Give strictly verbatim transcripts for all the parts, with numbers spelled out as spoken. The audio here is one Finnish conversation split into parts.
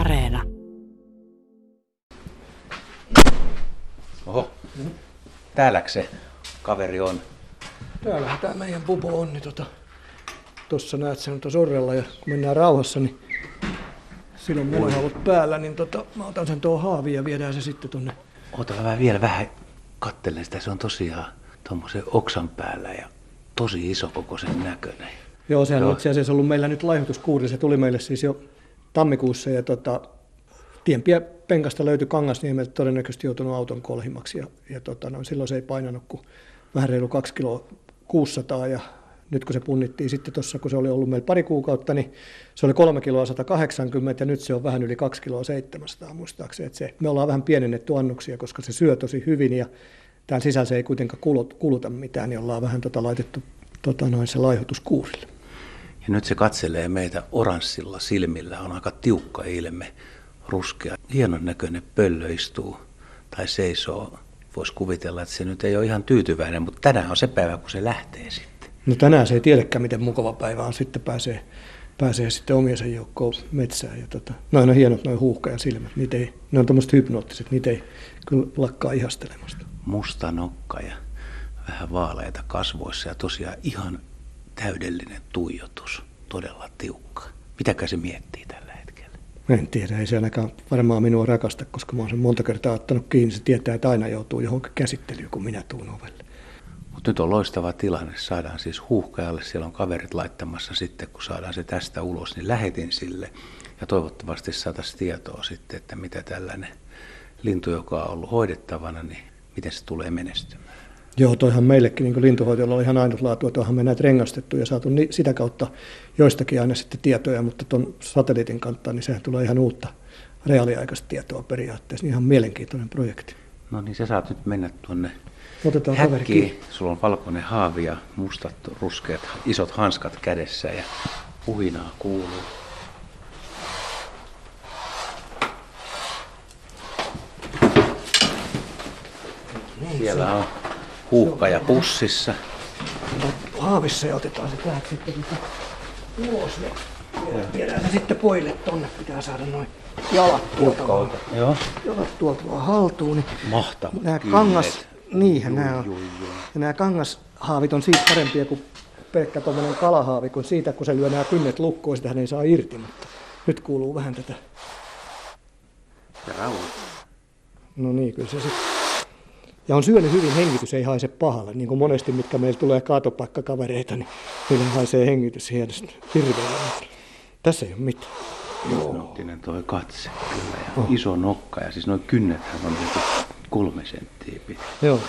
Areena. Oho, täälläkö se kaveri on? Täällähän tää meidän pupo on, niin tota, tossa näet sen tuossa orrella ja kun mennään rauhassa, niin silloin mulla on ollut päällä, niin tota, mä otan sen tuohon haaviin ja viedään se sitten tonne. Oota, mä vielä vähän kattelen sitä, se on tosiaan tommosen oksan päällä ja tosi isokokoisen näköinen. Joo, sehän on itse asiassa ollut meillä nyt laihutuskuuri, se tuli meille siis jo tammikuussa ja tota, tienpiä penkasta löytyi Kangasniemeltä, todennäköisesti joutunut auton kolhimaksi ja, ja tota, no, silloin se ei painanut kuin vähän reilu kaksi kiloa kuusisataa ja nyt kun se punnittiin sitten tuossa, kun se oli ollut meillä pari kuukautta, niin se oli kolme kiloa sata kahdeksankymmentä ja nyt se on vähän yli kaksi kiloa seitsemänsataa muistaakseni. Että se, me ollaan vähän pienennetty annoksia, koska se syö tosi hyvin ja täällä sisällä se ei kuitenkaan kuluta mitään, niin ollaan vähän tota laitettu tota noin se laihutus kuurille. Ja nyt se katselee meitä oranssilla silmillä, on aika tiukka ilme, ruskea, hienon näköinen pöllö istuu tai seisoo. Voisi kuvitella, että se nyt ei ole ihan tyytyväinen, mutta tänään on se päivä, kun se lähtee sitten. No tänään se ei tiedäkään, miten mukava päivä on, sitten pääsee, pääsee sitten omiensa joukkoon metsään. Ja tota, noin on hienot noin huuhkajan silmät, niitä ei, ne on tommoset hypnoottiset, niitä ei kyllä lakkaa ihastelemasta. Musta nokka ja vähän vaaleita kasvoissa ja tosiaan ihan täydellinen tuijotus, todella tiukka. Mitäkään se miettii tällä hetkellä? En tiedä, ei se ainakaan varmaan minua rakasta, koska mä oon sen monta kertaa ottanut kiinni. Se tietää, että aina joutuu johonkin käsittelyyn, kun minä tuun ovelle. Mutta nyt on loistava tilanne. Saadaan siis huuhkajalle, siellä on kaverit laittamassa sitten, kun saadaan se tästä ulos, niin lähetin sille. Ja toivottavasti saataisiin tietoa sitten, että mitä tällainen lintu, joka on ollut hoidettavana, niin miten se tulee menestymään. Joo, toihan meillekin niin lintuhoitolla oli ihan ainutlaatua, toihan me näitä rengastettu ja saatu ni- sitä kautta joistakin aina sitten tietoja, mutta tuon satelliitin kantaa, niin sehän tulee ihan uutta reaaliaikaista tietoa periaatteessa, niin ihan mielenkiintoinen projekti. No niin, sä saat nyt mennä tuonne otetaan häkkiin, kaveri. Sulla on valkoinen haavi ja mustat, ruskeat, isot hanskat kädessä ja puhinaa kuuluu. Siellä on huuhkaja pussissa. Haavissa ja otetaan se täältä sitten ulos ja viedään se sitten poille tonne. Pitää saada noin jalat tuolta vaan, jalat tuolta vaan haltuun. Niin mahtavaa. Nämä kangas, niihin nämä on. Ja nämä kangashaavit on siitä parempia kuin pelkkä tuommoinen kalahaavi, kun siitä kun se lyö nämä kynnet lukkoon, sitähän ei saa irti, mutta nyt kuuluu vähän tätä. Ja rauhoitu. No niin, kyllä se sitten. Ja on syönyt hyvin, hengitys ei haise pahalle, niin kuin monesti, mitkä meillä tulee kaatopaikkakavereita, niin niillä haisee hengitys hienosti, hirveän. Tässä ei ole mitään. Hypnoottinen toi katse, kyllä, ja oh. Iso nokka, ja siis nuo kynnethän on kolme senttiä pitkä. Joo,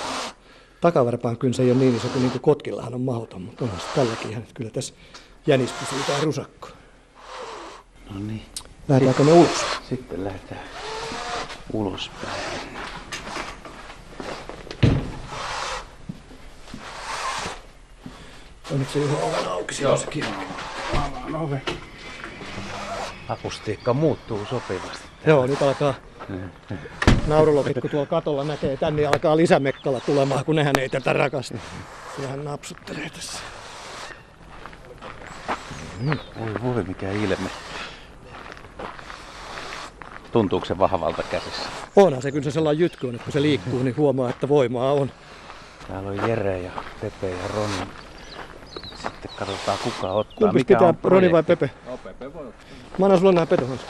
takavarpaan kynsä ei ole niin iso, kun niin kuin kotkillahan on mahdoton, mutta onhan se tälläkin ihan, kyllä tässä jänis pysyy tää rusakko. No niin. Lähdetäänkö me ulos? Sitten lähdetään ulospäin. On nyt se juuri oven auki, siellä on se kirkki. Avaan oven. Akustiikka muuttuu sopivasti. Joo, nyt alkaa naurulokit, kun tuolla katolla näkee tänne, niin alkaa lisämekkala tulemaan, kun nehän ei tätä rakasta. Sehän napsuttelee tässä. Mm, voi voi, mikä ilme. Tuntuuko se vahvalta käsissä? Onhan se, kyllä se sellainen jytky on, että kun se liikkuu, niin huomaa, että voimaa on. Täällä on Jere ja Pepe ja Ronna. Sitten katsotaan kuka ottaa. Kumpis mikä pitää, on Roni vai Pepe? No, Pepe voi ottaa. Mä annan sulla nää petohansa.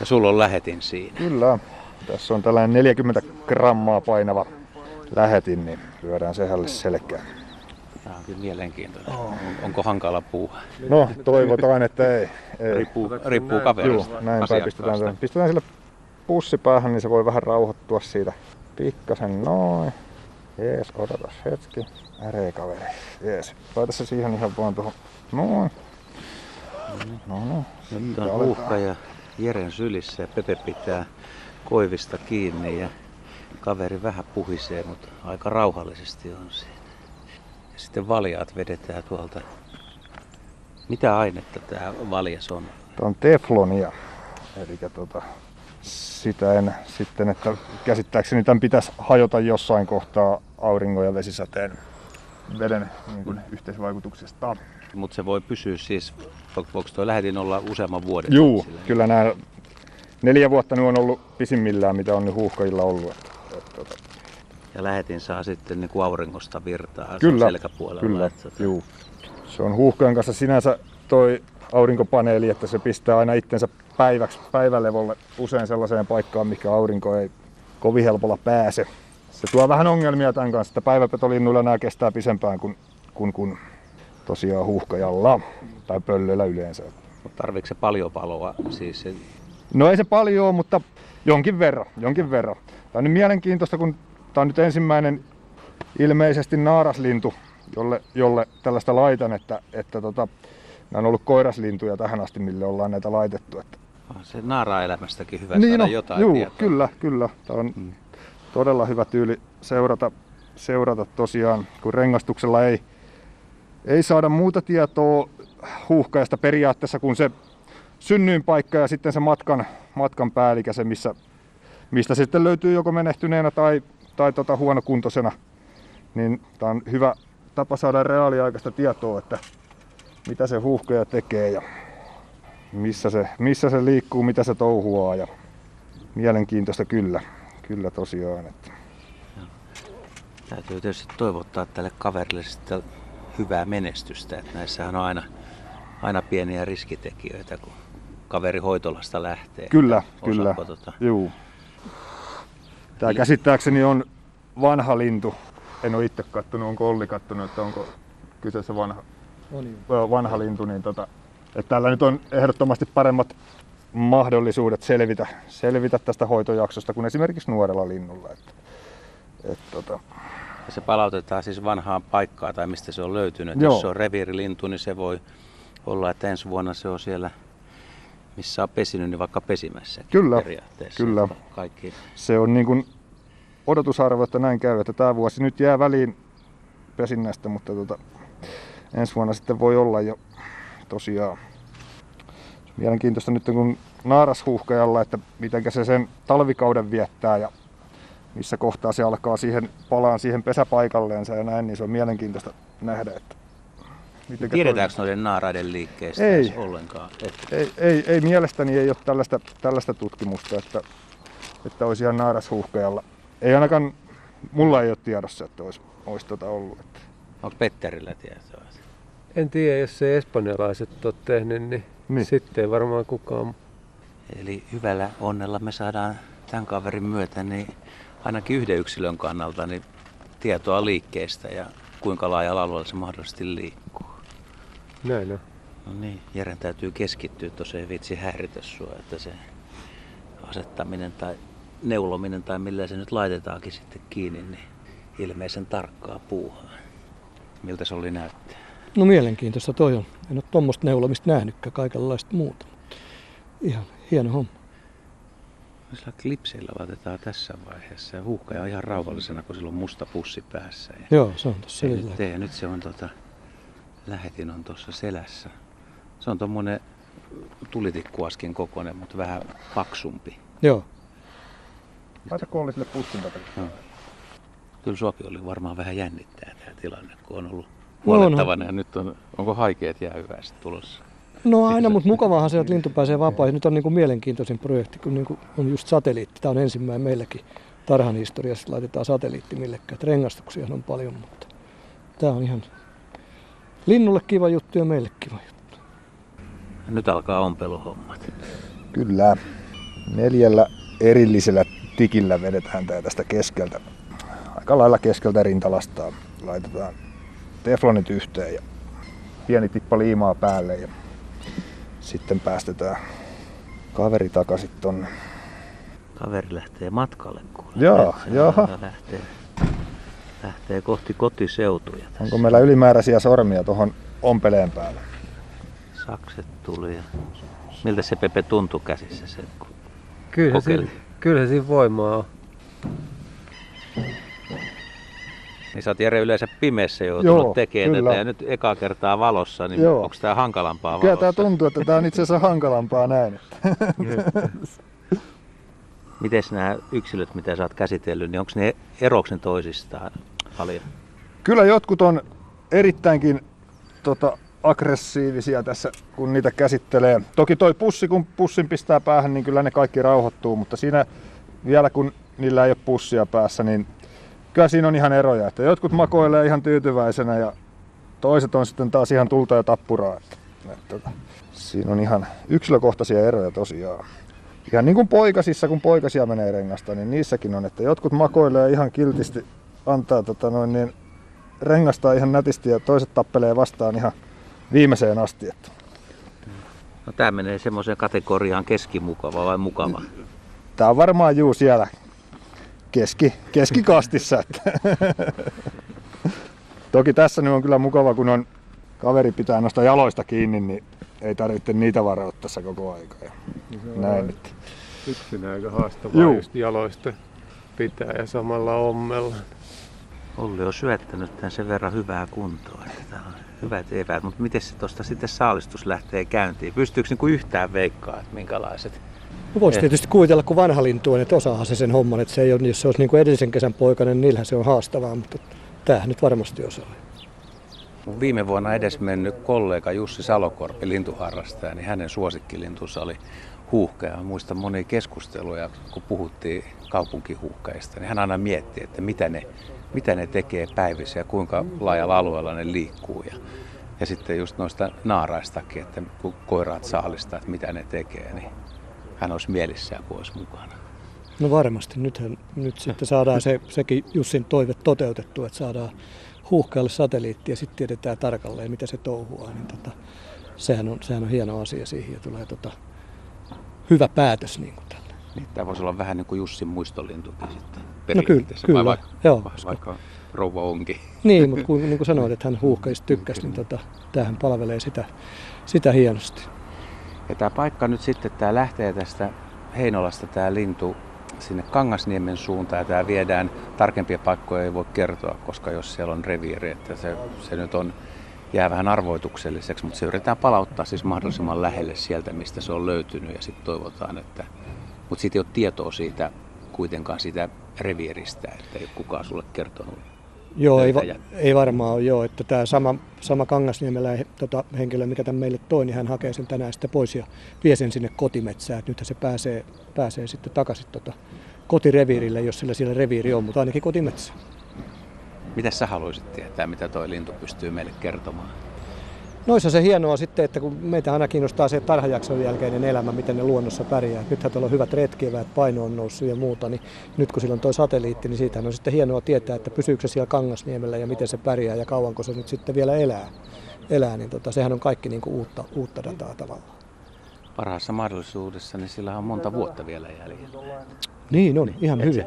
Ja sulla on lähetin siinä. Kyllä. Tässä on tällainen neljäkymmentä grammaa painava lähetin, niin lyödään se hälle selkään. Tää on kyllä mielenkiintoinen. Oh. Onko hankala puuha? No, toivotaan, että ei. ei. Riippuu, riippuu kaverista. Joo, näinpä. Pistetään, pistetään sille pussipäähän, niin se voi vähän rauhoittua siitä. Pikkasen noin. Jees, odotas hetki. Äree kaveri. Jees. Laita se siihen ihan vaan tuohon. Noin. No no. Nyt on huuhkaja Jeren sylissä ja Pepe pitää koivista kiinni ja kaveri vähän puhisee, mutta aika rauhallisesti on siinä. Ja sitten valjaat vedetään tuolta. Mitä ainetta tää valjas on? Tää on teflonia. Elikkä tota... Sitä en sitten, että käsittääkseni tämän pitäisi hajota jossain kohtaa auringon ja vesisäteen veden niin kuin, yhteisvaikutuksesta. Mutta se voi pysyä siis, voiko tuo lähetin olla useamman vuoden? Joo, kyllä nämä neljä vuotta nyt on ollut pisimmillään, mitä on nyt huuhkajilla ollut. Ja lähetin saa sitten niin kuin auringosta virtaa kyllä, selkäpuolella. Kyllä, kyllä. Se on huuhkajan kanssa sinänsä toi aurinkopaneeli, että se pistää aina itsensä päiväksi päivälevolle usein sellaiseen paikkaan, mikä aurinko ei kovin helpolla pääse. Se tuo vähän ongelmia tämän kanssa, että päiväpetolinnuilla nämä kestää pisempään kuin, kuin, kuin tosiaan huuhkajalla tai pöllöllä yleensä. Tarvitseeko se paljon paloa? Siis se... No ei se paljon, mutta jonkin verran. Jonkin verran. Tämä on nyt mielenkiintoista, kun tämä on nyt ensimmäinen ilmeisesti naaraslintu, jolle, jolle tällaista laitan, että, että tota, nämä on ollut koiraslintuja tähän asti, mille ollaan näitä laitettu. Että... Se naaraelämästäkin hyvä niin saada no, jotain juu, tietoa. Kyllä, kyllä. Tämä on mm. todella hyvä tyyli seurata, seurata tosiaan, kun rengastuksella ei, ei saada muuta tietoa huuhkajasta periaatteessa kuin se synnyinpaikka ja sitten se matkan, matkan päällikä, se missä, mistä sitten löytyy joko menehtyneenä tai, tai tota huonokuntoisena. Niin tämä on hyvä tapa saada reaaliaikaista tietoa, että mitä se huuhkaja tekee ja missä se, missä se liikkuu, mitä se touhuaa. Ja mielenkiintoista kyllä, kyllä tosiaan. Että. Täytyy tietysti toivottaa tälle kaverille sitä hyvää menestystä. Että näissähän on aina, aina pieniä riskitekijöitä, kun kaveri hoitolasta lähtee. Kyllä, kyllä. Tota... Juu. Tämä käsittääkseni on vanha lintu. En ole itse kattonut, onko Olli kattonut, että onko kyseessä vanha. vanha lintu, niin tota, että tällä nyt on ehdottomasti paremmat mahdollisuudet selvitä, selvitä tästä hoitojaksosta kuin esimerkiksi nuorella linnulla. Että, et tota. Se palautetaan siis vanhaan paikkaan tai mistä se on löytynyt. Joo. Jos se on reviirilintu, niin se voi olla, että ensi vuonna se on siellä, missä on pesinyt, niin vaikka pesimässä. Kyllä, kyllä. Kaikki. Se on niin kuin odotusarvo, että näin käy, että tämä vuosi nyt jää väliin pesinnästä, mutta tota, ensi vuonna sitten voi olla jo tosiaan. Mielenkiintoista nyt kun naarashuuhkajalla, että miten se sen talvikauden viettää ja missä kohtaa se alkaa siihen palaan siihen pesäpaikalleensa ja näin, niin se on mielenkiintoista nähdä. Että tiedetäänkö toi... noiden naaraiden liikkeestä ei ollenkaan? Ei, ei, ei, mielestäni ei ole tällaista, tällaista tutkimusta, että, että olisi ihan naarashuuhkajalla. Ei ainakaan, mulla ei ole tiedossa, että olisi, olisi tota ollut. Että... Onko Petterillä tietoa? En tiedä, jos se espanjalaiset ole tehnyt, niin, niin sitten ei varmaan kukaan. Eli hyvällä onnella me saadaan tämän kaverin myötä niin ainakin yhden yksilön kannalta niin tietoa liikkeestä ja kuinka laajalla alueella se mahdollisesti liikkuu. Näin on. No niin, Jeren täytyy keskittyä, tuossa ei vitsi häiritä sua, että se asettaminen tai neulominen tai millä se nyt laitetaankin sitten kiinni, niin ilmeisen tarkkaa puuhaa. Miltä se oli näyttää? No mielenkiintoista toi on. En ole tuommoista neulomista nähnytkään, kaikenlaista muuta. Ihan hieno homma. Sillä klipseillä laitetaan tässä vaiheessa ja huuhkaja on ihan rauhallisena, kun sillä on musta pussi päässä. Ja joo, se on tuossa selässä. Ja nyt se on tota, lähetin on tuossa selässä. Se on tuommoinen tulitikkuaskin kokoinen, mutta vähän paksumpi. Joo. Laita kooli sille pussin takia. No. Kyllä suopi oli varmaan vähän jännittää tämä tilanne, kun on ollut huolettavana ja nyt on, onko haikeet jäähyväiset tulossa? No aina, mutta mukavahan se, että lintu pääsee vapaan. Nyt on niin kuin mielenkiintoisin projekti, kun niin kuin on just satelliitti. Tämä on ensimmäinen meilläkin tarhan historiassa, laitetaan satelliitti millekään. Rengastuksia on paljon, mutta tämä on ihan linnulle kiva juttu ja meille kiva juttu. Nyt alkaa ompeluhommat. Kyllä. Neljällä erillisellä tikillä vedetään tämä tästä keskeltä. Aika lailla keskeltä rintalastaa laitetaan teflonit yhteen ja pieni tippa liimaa päälle ja sitten päästetään kaveri takaisin tonne. Kaveri lähtee matkalle kuule. Joo, joo. Lähtee, lähtee kohti kotiseutuja tässä. Onko meillä ylimääräisiä sormia tuohon ompeleen päälle? Sakset tuli ja miltä se Pepe tuntui käsissä sen kun kyllähän kokeili? Kyllähän siinä voimaa on. Niin sä oot Jere yleensä pimeässä joutunut joo, tekemään kyllä tätä ja nyt ekaa kertaa valossa, niin joo, onks tää hankalampaa valossa? Kyllä tää tuntuu, että tää on itse asiassa hankalampaa näin. Mites nämä yksilöt, mitä sä oot käsitellyt, niin onks ne eroksi ne toisistaan paljon? Kyllä jotkut on erittäinkin tota, aggressiivisia tässä, kun niitä käsittelee. Toki toi pussi, kun pussin pistää päähän, niin kyllä ne kaikki rauhoittuu, mutta siinä vielä kun niillä ei ole pussia päässä, niin kyllä siinä on ihan eroja. Että jotkut makoilee ihan tyytyväisenä ja toiset on sitten taas ihan tulta ja tappuraa. Että, että, siinä on ihan yksilökohtaisia eroja tosiaan. Ihan niin kuin poikasissa, kun poikasia menee rengasta, niin niissäkin on, että jotkut makoilee ihan kiltisti, antaa tota noin, niin rengastaa ihan nätisti ja toiset tappelee vastaan ihan viimeiseen asti. Että. No tää menee semmoiseen kategoriaan keskimukava vai mukava? Tää on varmaan juu siellä keski, keskikastissa. Toki tässä nyt on kyllä mukava, kun on kaveri pitää noista jaloista kiinni, niin ei tarvitse niitä varoa tässä koko aikaa. Näin. Yksinä aika haastavaa just jaloista pitää ja samalla ommella. Olli on syöttänyt tämän sen verran hyvää kuntoa. Tämä on hyvät eväät, mutta miten se tuosta sitten saalistus lähtee käyntiin? Pystyykö niinku yhtään veikkaa, että minkälaiset? No voisi tietysti kuvitella, kun vanha lintu on, että osaahan se sen homman. Että se ei ole, jos se olisi niinku edellisen kesän poikainen, niin niillähän se on haastavaa, mutta tämähän nyt varmasti osaa. Viime vuonna edesmennyt kollega Jussi Salokorpi, lintuharrastaja, niin hänen suosikkilintunsa oli huuhkaja. Muistan monia keskusteluja, kun puhuttiin kaupunkihuuhkaista, niin hän aina mietti, että mitä ne, mitä ne tekee päivissä ja kuinka laajalla alueella ne liikkuu. Ja, ja sitten just noista naaraistakin, että kun koiraat saalistaa, että mitä ne tekee, niin hän olisi mielissään, kun olisi mukana. No varmasti. Nythän, nyt sitten saadaan se, sekin Jussin toive toteutettua, että saadaan huuhkajalle satelliitti ja sitten tiedetään tarkalleen, mitä se touhuaa. Niin tota, sehän, on, sehän on hieno asia siihen ja tulee tota, hyvä päätös. Niin niin, tämä voisi olla vähän niin kuin Jussin muistolintukin sitten periaatteessa, no kyllä, vai kyllä, vai, joo, vai, vaikka rouva onkin. Niin, mutta kun, niin kuin sanoit, että hän huuhkajista tykkäsi, niin tota, tämähän palvelee sitä, sitä hienosti. Ja tämä paikka nyt sitten, tämä lähtee tästä Heinolasta tämä lintu sinne Kangasniemen suuntaan, ja tämä viedään, tarkempia paikkoja ei voi kertoa, koska jos siellä on reviiri, että se, se nyt on, jää vähän arvoitukselliseksi, mutta se yritetään palauttaa siis mahdollisimman lähelle sieltä, mistä se on löytynyt, ja sitten toivotaan, että, mutta siitä ei ole tietoa siitä kuitenkaan sitä reviiristä, että ei ole kukaan sulle kertonut. Joo, ei, va- ei varmaan ole, joo, että tämä sama, sama Kangasniemelä tota, henkilö, mikä tämän meille toi, niin hän hakee sen tänään sitten pois ja vie sen sinne kotimetsään. Nythän se pääsee, pääsee sitten takaisin tota, kotireviirille, jos sillä siellä reviiri on, mutta ainakin kotimetsään. Mitä sä haluaisit tietää, mitä toi lintu pystyy meille kertomaan? Noissa se hienoa sitten, että kun meitä aina kiinnostaa se tarhajakson jälkeinen elämä, miten ne luonnossa pärjää. Nythän tuolla on hyvät retkievät, paino on noussut ja muuta, niin nyt kun sillä on toi satelliitti, niin siitähän on sitten hienoa tietää, että pysyykö se siellä Kangasniemellä ja miten se pärjää ja kauanko se nyt sitten vielä elää. elää niin tota, sehän on kaikki niinku uutta, uutta dataa tavallaan. Parhaassa mahdollisuudessa, niin sillä on monta vuotta vielä jäljellä. Niin on, ihan hyvin.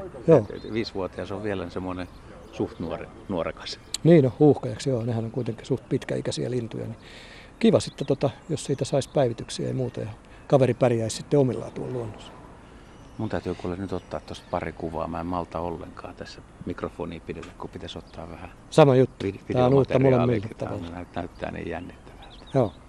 Viisivuotias on vielä semmoinen suht nuore, nuorekas. Niin on, no, huuhkajaksi joo. Nehän on kuitenkin suht pitkäikäisiä lintuja. Niin kiva sitten, tota, jos siitä saisi päivityksiä ja muuta. Ja kaveri pärjäisi sitten omillaan tuon luonnossa. Mun täytyy kuule nyt ottaa tuosta pari kuvaa. Mä en malta ollenkaan tässä mikrofonia pidellä, kun pitäisi ottaa vähän. Sama juttu. Tämä on uutta molemmille tavalla. Tämä näyttää niin jännittävältä. Joo.